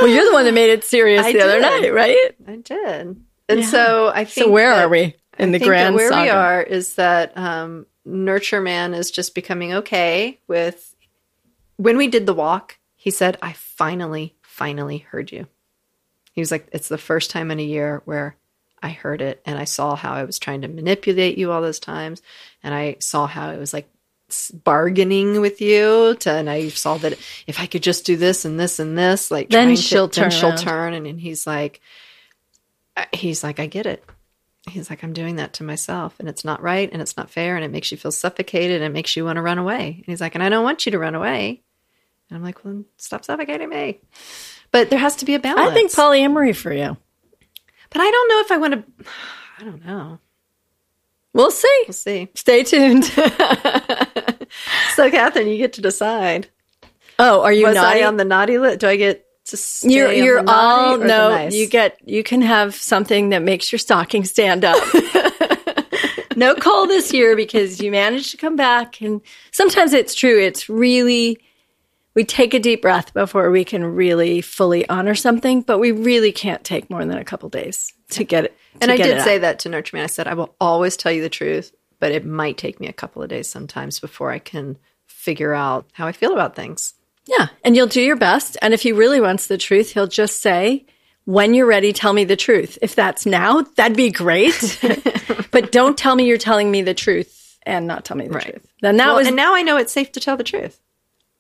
Well, you're the one that made it serious other night, right? I did. And so I think. So where are we? In the grand saga. Where we are is that Nurture Man is just becoming okay with. When we did the walk, he said, I finally heard you. He was like, it's the first time in a year where I heard it, and I saw how I was trying to manipulate you all those times, and I saw how it was like bargaining with you, and I saw that if I could just do this and this and this, like then she'll turn. And he's like, I get it. He's like, I'm doing that to myself, and it's not right, and it's not fair, and it makes you feel suffocated, and it makes you want to run away. And he's like, and I don't want you to run away. And I'm like, well, then stop suffocating me. But there has to be a balance. I think polyamory for you. But I don't know if I want to. I don't know. We'll see. We'll see. Stay tuned. So, Catherine, you get to decide. Oh, are you naughty? I on the naughty list? Do I get? You're all no. Nice? You can have something that makes your stocking stand up. No coal this year because you managed to come back, and sometimes it's true. It's really we take a deep breath before we can really fully honor something, but we really can't take more than a couple days to get it. And I did say that to Nurture Man. I said I will always tell you the truth, but it might take me a couple of days sometimes before I can figure out how I feel about things. Yeah, and you'll do your best. And if he really wants the truth, he'll just say, when you're ready, tell me the truth. If that's now, that'd be great. But don't tell me you're telling me the truth and not tell me the truth. Then and now I know it's safe to tell the truth.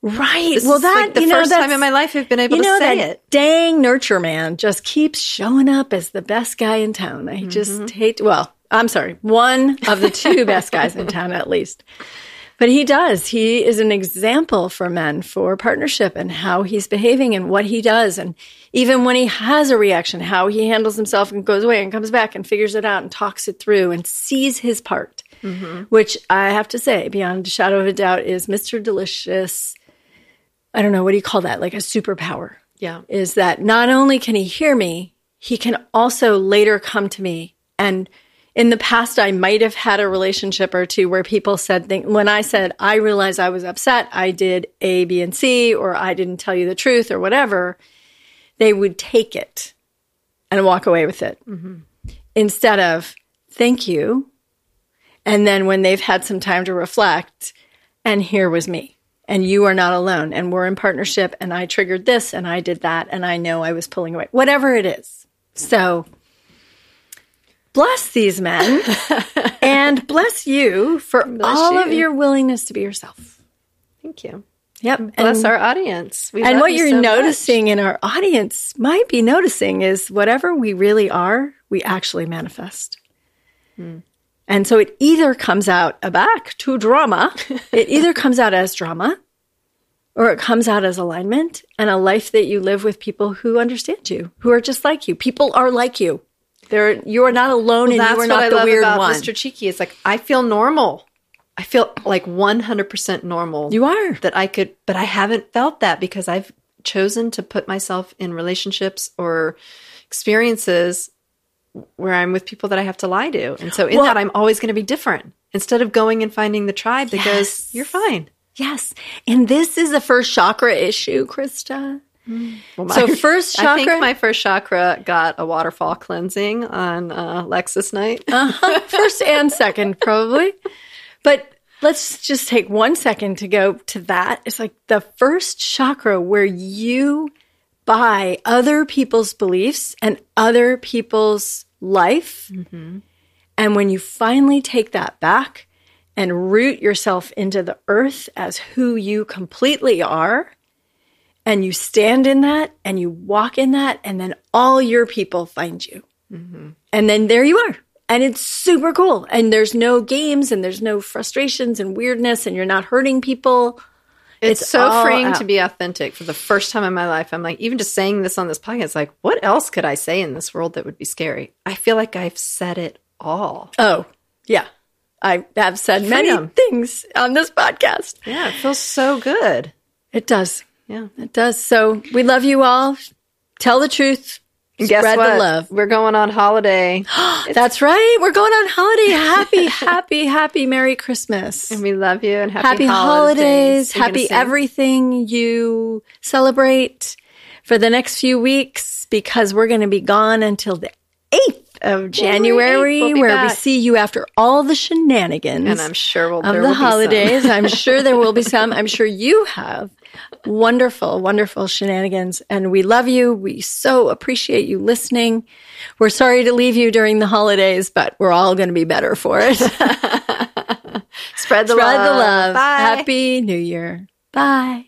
Right. This is like the first time in my life I've been able to say it. Dang Nurture Man just keeps showing up as the best guy in town. I just hate, one of the 2 best guys in town at least. But he does. He is an example for men for partnership and how he's behaving and what he does. And even when he has a reaction, how he handles himself and goes away and comes back and figures it out and talks it through and sees his part, which I have to say, beyond a shadow of a doubt, is Mr. Delicious. I don't know. What do you call that? Like a superpower. Yeah. Is that not only can he hear me, he can also later come to me and in the past, I might have had a relationship or 2 where people said things. When I said, I realized I was upset, I did A, B, and C, or I didn't tell you the truth or whatever, they would take it and walk away with it instead of thank you. And then when they've had some time to reflect, and here was me, and you are not alone, and we're in partnership, and I triggered this, and I did that, and I know I was pulling away, whatever it is. So bless these men and bless you for of your willingness to be yourself. Thank you. Yep. And bless our audience. And what you're noticing in our audience might be noticing is whatever we really are, we actually manifest. And so it either comes out it either comes out as drama or it comes out as alignment and a life that you live with people who understand you, who are just like you. People are like you. You are not alone, and you are not the weird one. Mr. Cheeky, it's like I feel normal. I feel like 100% normal. You are that I could, but I haven't felt that because I've chosen to put myself in relationships or experiences where I'm with people that I have to lie to, and so that I'm always going to be different. Instead of going and finding the tribe that goes, "You're fine." Yes, and this is the first chakra issue, Krista. Well, first chakra. I think my first chakra got a waterfall cleansing on Lexus night. First and second, probably. But let's just take 1 second to go to that. It's like the first chakra where you buy other people's beliefs and other people's life. And when you finally take that back and root yourself into the earth as who you completely are, and you stand in that, and you walk in that, and then all your people find you. And then there you are. And it's super cool. And there's no games, and there's no frustrations and weirdness, and you're not hurting people. It's so freeing to be authentic. For the first time in my life, I'm like, even just saying this on this podcast, like, what else could I say in this world that would be scary? I feel like I've said it all. Oh, yeah. I have said many things on this podcast. Yeah, it feels so good. It does. Yeah, it does. So we love you all. Tell the truth. And guess what? Spread the love. We're going on holiday. That's right. We're going on holiday. Happy, happy, happy Merry Christmas. And we love you, and happy holidays. Happy everything you celebrate for the next few weeks, because we're going to be gone until the 8th of January, where we see you after all the shenanigans. And I'm sure we'll of the holidays. I'm sure there will be some. I'm sure you have wonderful, wonderful shenanigans. And we love you. We so appreciate you listening. We're sorry to leave you during the holidays, but we're all going to be better for it. Spread the love. Bye. Happy New Year. Bye.